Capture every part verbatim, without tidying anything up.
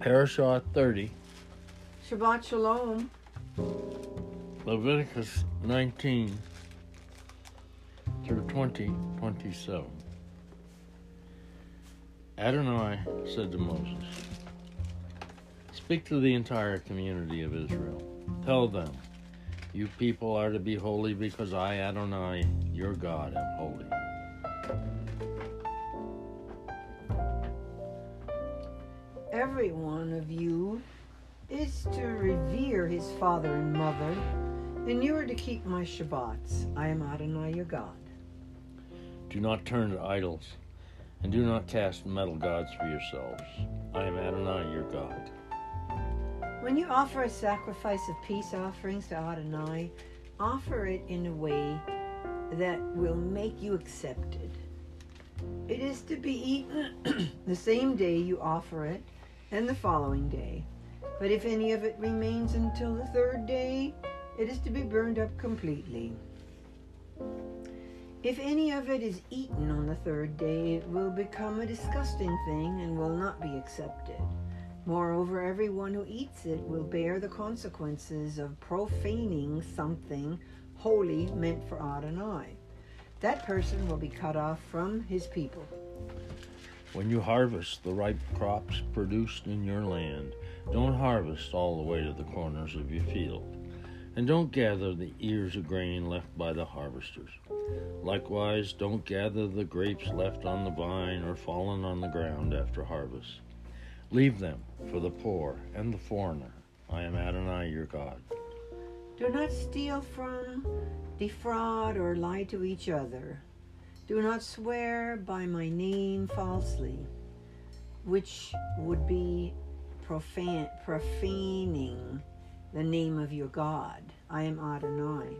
Ereshaw thirty. Shabbat Shalom. Leviticus nineteen through twenty, twenty-seven. Adonai said to Moses, "Speak to the entire community of Israel. Tell them, you people are to be holy because I, Adonai, your God, am holy." Every one of you is to revere his father and mother, and you are to keep my Shabbats. I am Adonai, your God. Do not turn to idols, and do not cast metal gods for yourselves. I am Adonai, your God. When you offer a sacrifice of peace offerings to Adonai, offer it in a way that will make you accepted. It is to be eaten the same day you offer it and the following day. But if any of it remains until the third day, it is to be burned up completely. If any of it is eaten on the third day, it will become a disgusting thing and will not be accepted. Moreover, everyone who eats it will bear the consequences of profaning something holy meant for Adonai. That person will be cut off from his people. When you harvest the ripe crops produced in your land, don't harvest all the way to the corners of your field, and don't gather the ears of grain left by the harvesters. Likewise, don't gather the grapes left on the vine or fallen on the ground after harvest. Leave them for the poor and the foreigner. I am Adonai, your God. Do not steal from, defraud, or lie to each other. Do not swear by my name falsely, which would be Profan- profaning the name of your God. I am Adonai.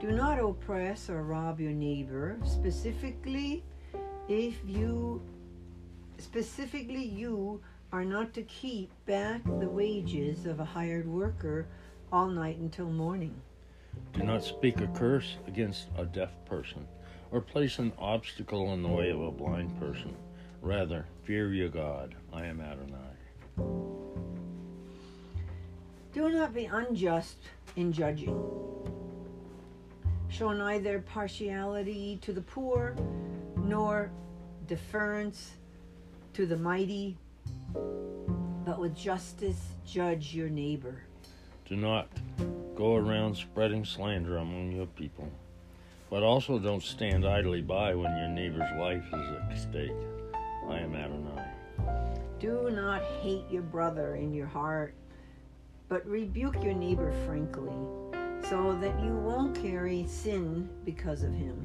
Do not oppress or rob your neighbor, specifically if you specifically you are not to keep back the wages of a hired worker all night until morning. Do not speak a curse against a deaf person or place an obstacle in the way of a blind person. Rather, fear your God. I am Adonai. Do not be unjust in judging. Show neither partiality to the poor, nor deference to the mighty, but with justice judge your neighbor. Do not go around spreading slander among your people, but also don't stand idly by when your neighbor's life is at stake. I am Adonai. Do not hate your brother in your heart, but rebuke your neighbor frankly, so that you won't carry sin because of him.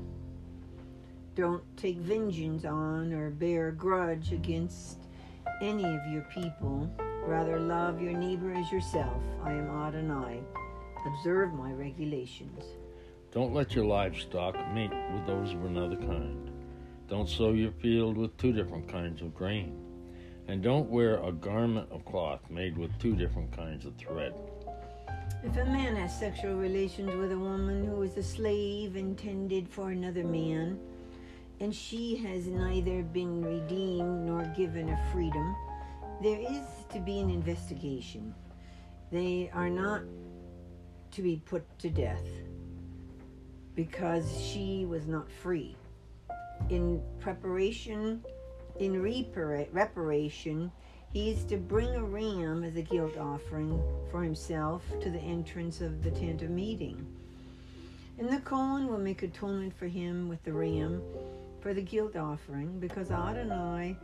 Don't take vengeance on or bear a grudge against any of your people. Rather, love your neighbor as yourself. I am Adonai. Observe my regulations. Don't let your livestock mate with those of another kind. Don't sow your field with two different kinds of grain. And don't wear a garment of cloth made with two different kinds of thread. If a man has sexual relations with a woman who is a slave intended for another man, and she has neither been redeemed nor given a freedom, there is to be an investigation. They are not to be put to death because she was not free. In preparation In repar- reparation, he is to bring a ram as a guilt offering for himself to the entrance of the tent of meeting. And the Kohen will make atonement for him with the ram for the guilt offering, because Adonai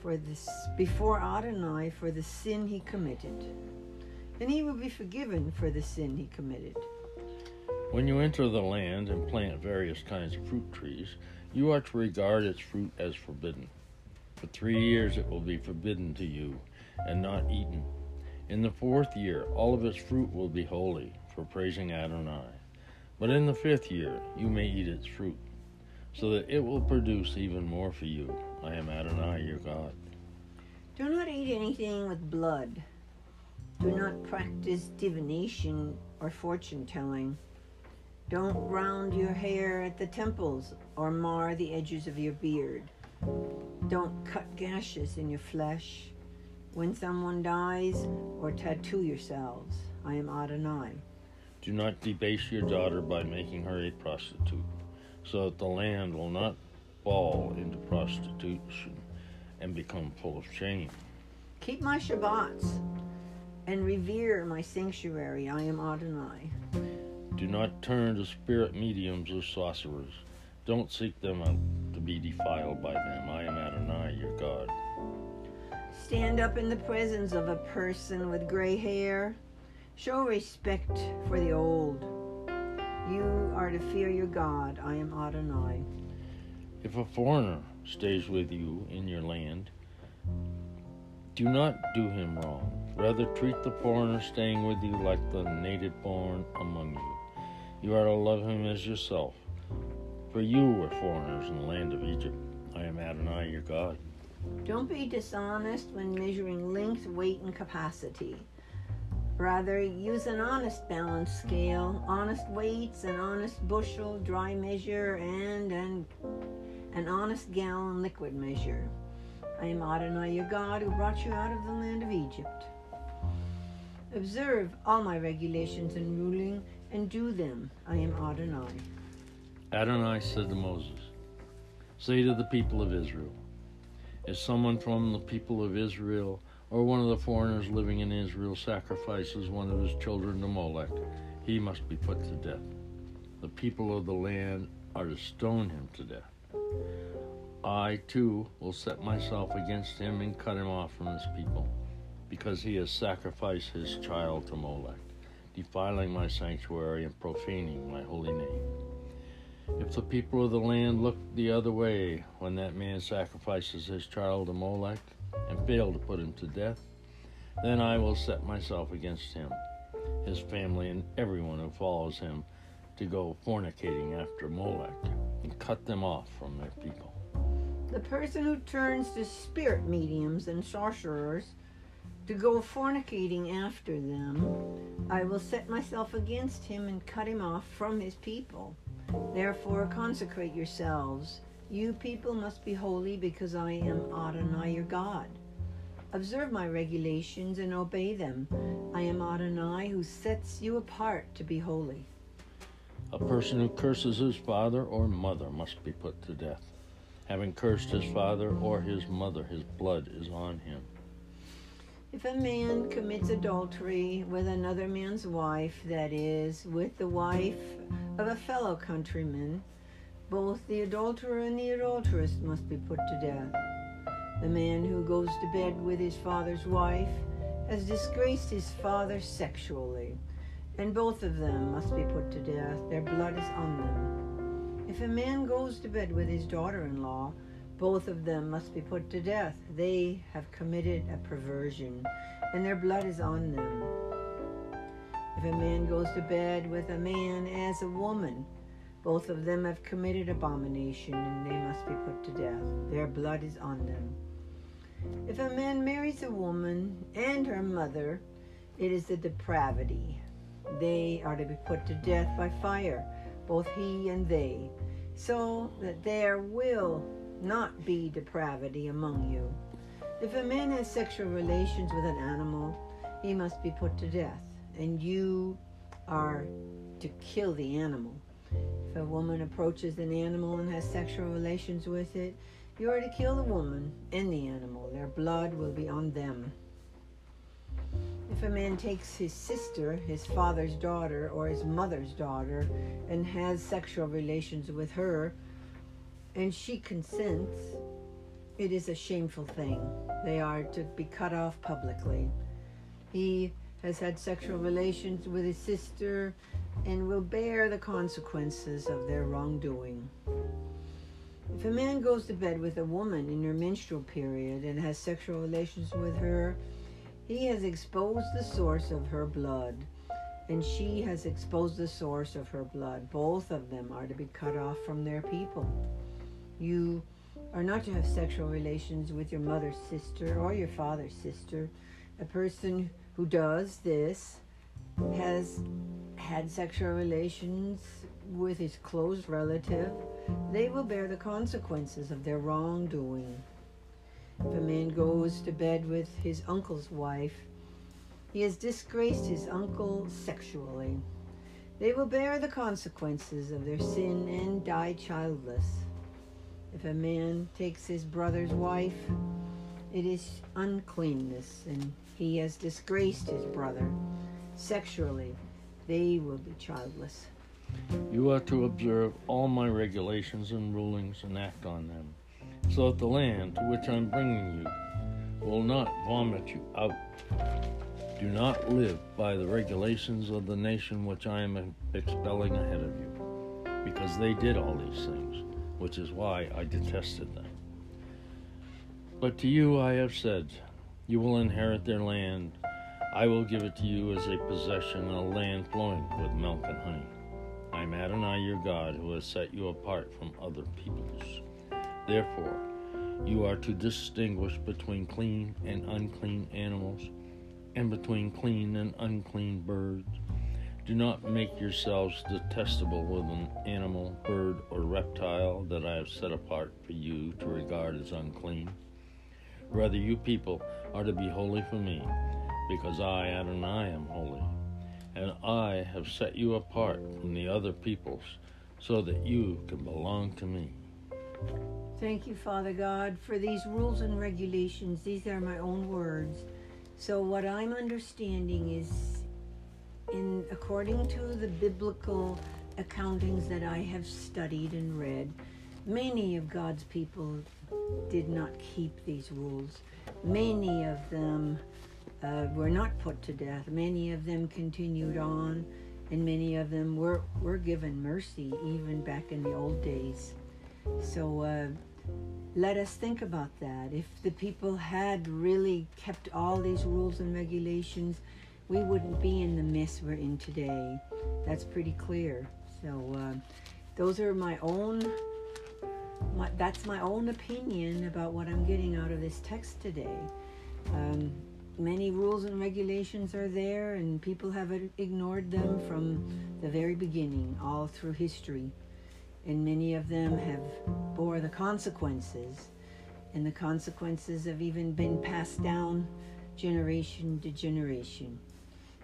for this, before Adonai for the sin he committed. And he will be forgiven for the sin he committed. When you enter the land and plant various kinds of fruit trees, you are to regard its fruit as forbidden. For three years it will be forbidden to you and not eaten. In the fourth year, all of its fruit will be holy for praising Adonai. But in the fifth year, you may eat its fruit, so that it will produce even more for you. I am Adonai, your God. Do not eat anything with blood. Do not practice divination or fortune-telling. Don't round your hair at the temples or mar the edges of your beard. Don't cut gashes in your flesh. when someone dies, or tattoo yourselves. I am Adonai. Do not debase your daughter by making her a prostitute, so that the land will not fall into prostitution and become full of shame. Keep my Shabbats and revere my sanctuary. I am Adonai. Do not turn to spirit mediums or sorcerers. Don't seek them out to be defiled by them. I am Adonai, your God. Stand up in the presence of a person with gray hair. Show respect for the old. You are to fear your God. I am Adonai. If a foreigner stays with you in your land, do not do him wrong. Rather, treat the foreigner staying with you like the native-born among you. You are to love him as yourself, for you were foreigners in the land of Egypt. I am Adonai, your God. Don't be dishonest when measuring length, weight, and capacity. Rather, use an honest balance scale, honest weights, an honest bushel, dry measure, and an, an honest gallon liquid measure. I am Adonai, your God, who brought you out of the land of Egypt. Observe all my regulations and ruling, and do them. I am Adonai. Adonai said to Moses, say to the people of Israel, if someone from the people of Israel or one of the foreigners living in Israel sacrifices one of his children to Molech, he must be put to death. The people of the land are to stone him to death. I, too, will set myself against him and cut him off from his people, because he has sacrificed his child to Molech, defiling my sanctuary and profaning my holy name. If the people of the land look the other way when that man sacrifices his child to Molech and fail to put him to death, then I will set myself against him, his family, and everyone who follows him to go fornicating after Molech and cut them off from their people. The person who turns to spirit mediums and sorcerers to go fornicating after them, I will set myself against him and cut him off from his people. Therefore, consecrate yourselves. You people must be holy, because I am Adonai, your God. Observe my regulations and obey them. I am Adonai, who sets you apart to be holy. A person who curses his father or mother must be put to death. Having cursed his father or his mother, his blood is on him. If a man commits adultery with another man's wife, that is, with the wife of a fellow countryman, both the adulterer and the adulteress must be put to death. The man who goes to bed with his father's wife has disgraced his father sexually, and both of them must be put to death. Their blood is on them. If a man goes to bed with his daughter-in-law, both of them must be put to death. They have committed a perversion, and their blood is on them. If a man goes to bed with a man as a woman, both of them have committed abomination, and they must be put to death. Their blood is on them. If a man marries a woman and her mother, it is a depravity. They are to be put to death by fire, both he and they, so that there will not be depravity among you. If a man has sexual relations with an animal, he must be put to death, and you are to kill the animal. If a woman approaches an animal and has sexual relations with it, you are to kill the woman and the animal. Their blood will be on them. If a man takes his sister, his father's daughter, or his mother's daughter, and has sexual relations with her, and she consents, it is a shameful thing. They are to be cut off publicly. He has had sexual relations with his sister and will bear the consequences of their wrongdoing. If a man goes to bed with a woman in her menstrual period and has sexual relations with her, he has exposed the source of her blood, and she has exposed the source of her blood. Both of them are to be cut off from their people. You are not to have sexual relations with your mother's sister or your father's sister. A person who does this has had sexual relations with his close relative. They will bear the consequences of their wrongdoing. If a man goes to bed with his uncle's wife, he has disgraced his uncle sexually. They will bear the consequences of their sin and die childless. If a man takes his brother's wife, it is uncleanness, and he has disgraced his brother sexually. They will be childless. You are to observe all my regulations and rulings and act on them, so that the land to which I'm bringing you will not vomit you out. Do not live by the regulations of the nation which I am expelling ahead of you, because they did all these things, which is why I detested them. But to you I have said, you will inherit their land. I will give it to you as a possession, a land flowing with milk and honey. I am Adonai your God, who has set you apart from other peoples. Therefore, you are to distinguish between clean and unclean animals, and between clean and unclean birds. Do not make yourselves detestable with an animal, bird, or reptile that I have set apart for you to regard as unclean. Rather, you people are to be holy for me, because I, Adonai, am holy, and I have set you apart from the other peoples, so that you can belong to me. Thank you, Father God, for these rules and regulations. These are my own words. So what I'm understanding is, in according to the biblical accountings that I have studied and read, many of God's people did not keep these rules. Many of them uh, were not put to death. Many of them continued on, and many of them were, were given mercy even back in the old days. So uh, let us think about that. If the people had really kept all these rules and regulations, we wouldn't be in the mess we're in today. That's pretty clear. So uh, those are my own, my, that's my own opinion about what I'm getting out of this text today. Um, many rules and regulations are there, and people have ignored them from the very beginning, all through history. And many of them have bore the consequences, and the consequences have even been passed down generation to generation.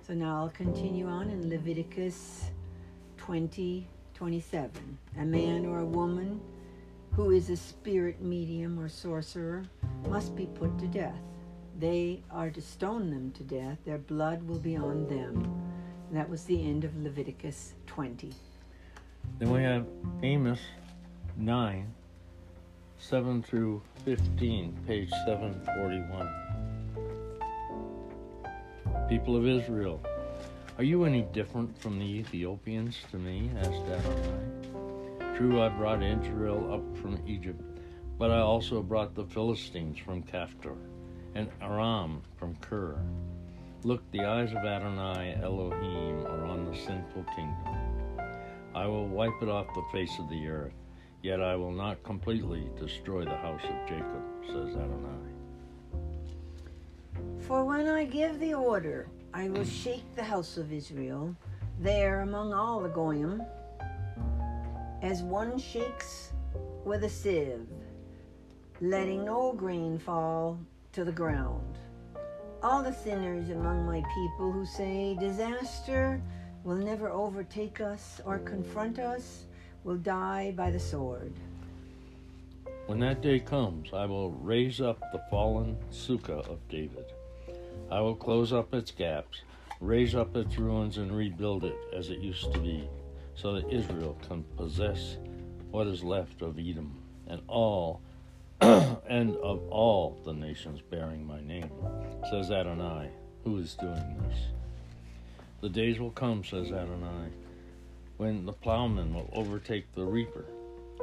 So now I'll continue on in Leviticus twenty twenty-seven. A man or a woman who is a spirit medium or sorcerer must be put to death. They are to stone them to death. Their blood will be on them. And that was the end of Leviticus twenty. Then we have Amos nine, seven through fifteen, page seven forty-one. People of Israel, are you any different from the Ethiopians to me? Asked Adonai. True, I brought Israel up from Egypt, but I also brought the Philistines from Kaphtor, and Aram from Kir. Look, the eyes of Adonai Elohim are on the sinful kingdom. I will wipe it off the face of the earth, yet I will not completely destroy the house of Jacob, says Adonai. For when I give the order, I will shake the house of Israel, there among all the goyim, as one shakes with a sieve, letting no grain fall to the ground. All the sinners among my people who say, disaster will never overtake us or confront us, will die by the sword. When that day comes, I will raise up the fallen sukkah of David. I will close up its gaps, raise up its ruins, and rebuild it as it used to be, so that Israel can possess what is left of Edom and all and of all the nations bearing my name, says Adonai, who is doing this. The days will come, says Adonai, when the plowman will overtake the reaper,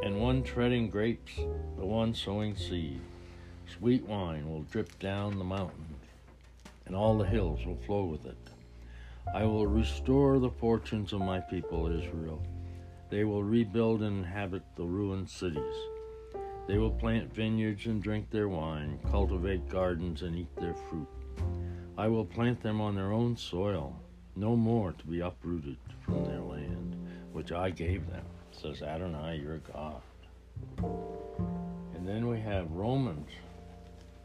and one treading grapes, the one sowing seed. Sweet wine will drip down the mountain, and all the hills will flow with it. I will restore the fortunes of my people Israel. They will rebuild and inhabit the ruined cities. They will plant vineyards and drink their wine, cultivate gardens and eat their fruit. I will plant them on their own soil, no more to be uprooted from their land, which I gave them, says Adonai your God. And then we have Romans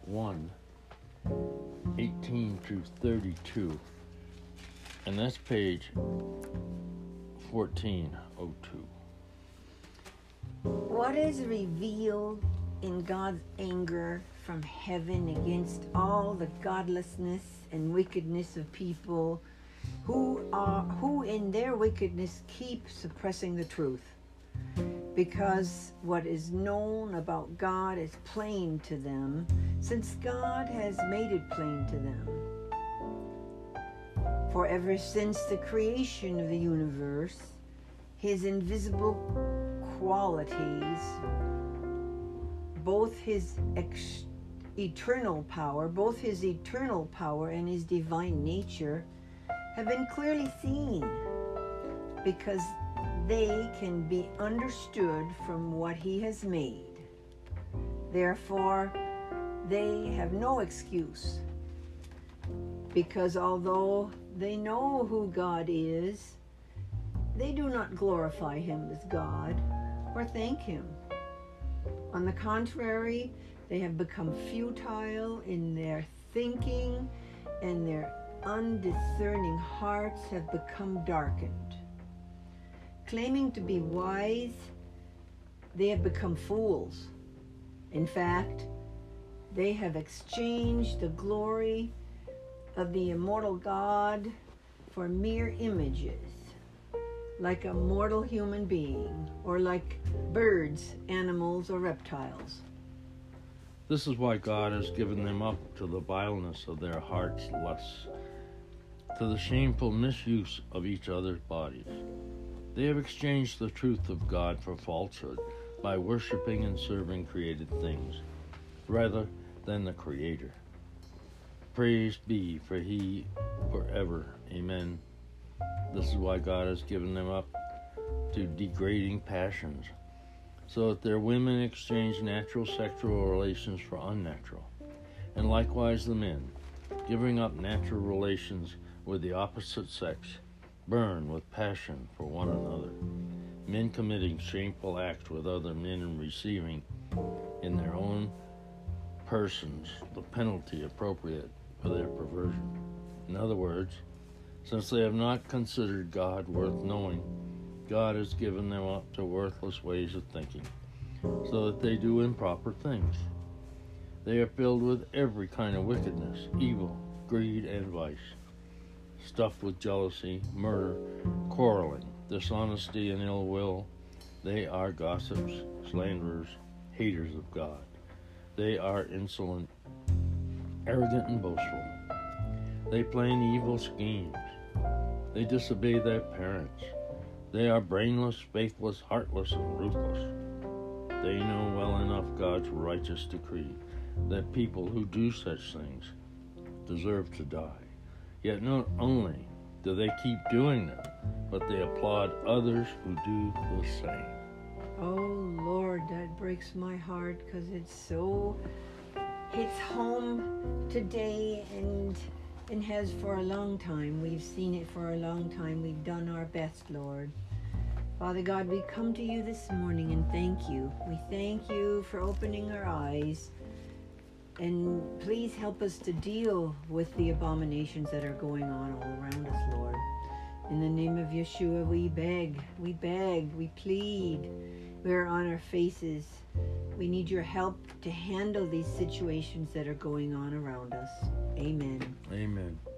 one, eighteen through thirty-two, and that's page fourteen oh two. What is revealed in God's anger from heaven against all the godlessness and wickedness of people who are who in their wickedness keep suppressing the truth, because what is known about God is plain to them, since God has made it plain to them. For ever since the creation of the universe, his invisible qualities, both his ex- eternal power, both his eternal power and his divine nature, have been clearly seen, because they can be understood from what he has made. Therefore, they have no excuse, because although they know who God is, they do not glorify him as God or thank him. On the contrary, they have become futile in their thinking, and their undiscerning hearts have become darkened. Claiming to be wise, they have become fools. In fact, they have exchanged the glory of the immortal God for mere images, like a mortal human being, or like birds, animals, or reptiles. This is why God has given them up to the vileness of their hearts' lusts, to the shameful misuse of each other's bodies. They have exchanged the truth of God for falsehood by worshiping and serving created things rather than the Creator. Praise be for He forever. Amen. This is why God has given them up to degrading passions, so that their women exchange natural sexual relations for unnatural, and likewise the men, giving up natural relations with the opposite sex, burn with passion for one another, men committing shameful acts with other men and receiving in their own persons the penalty appropriate for their perversion. In other words, since they have not considered God worth knowing, God has given them up to worthless ways of thinking, so that they do improper things. They are filled with every kind of wickedness, evil, greed, and vice, stuffed with jealousy, murder, quarreling, dishonesty, and ill will. They are gossips, slanderers, haters of God. They are insolent, arrogant, and boastful. They plan evil schemes. They disobey their parents. They are brainless, faithless, heartless, and ruthless. They know well enough God's righteous decree that people who do such things deserve to die. Yet not only do they keep doing them, but they applaud others who do the same. Oh, Lord, that breaks my heart, because it's so... it's home today, and... and has for a long time. We've seen it for a long time. We've done our best, Lord. Father God, we come to you this morning and thank you. We thank you for opening our eyes. And please help us to deal with the abominations that are going on all around us, Lord. In the name of Yeshua, we beg, we beg, we plead. We're on our faces. We need your help to handle these situations that are going on around us. Amen. Amen.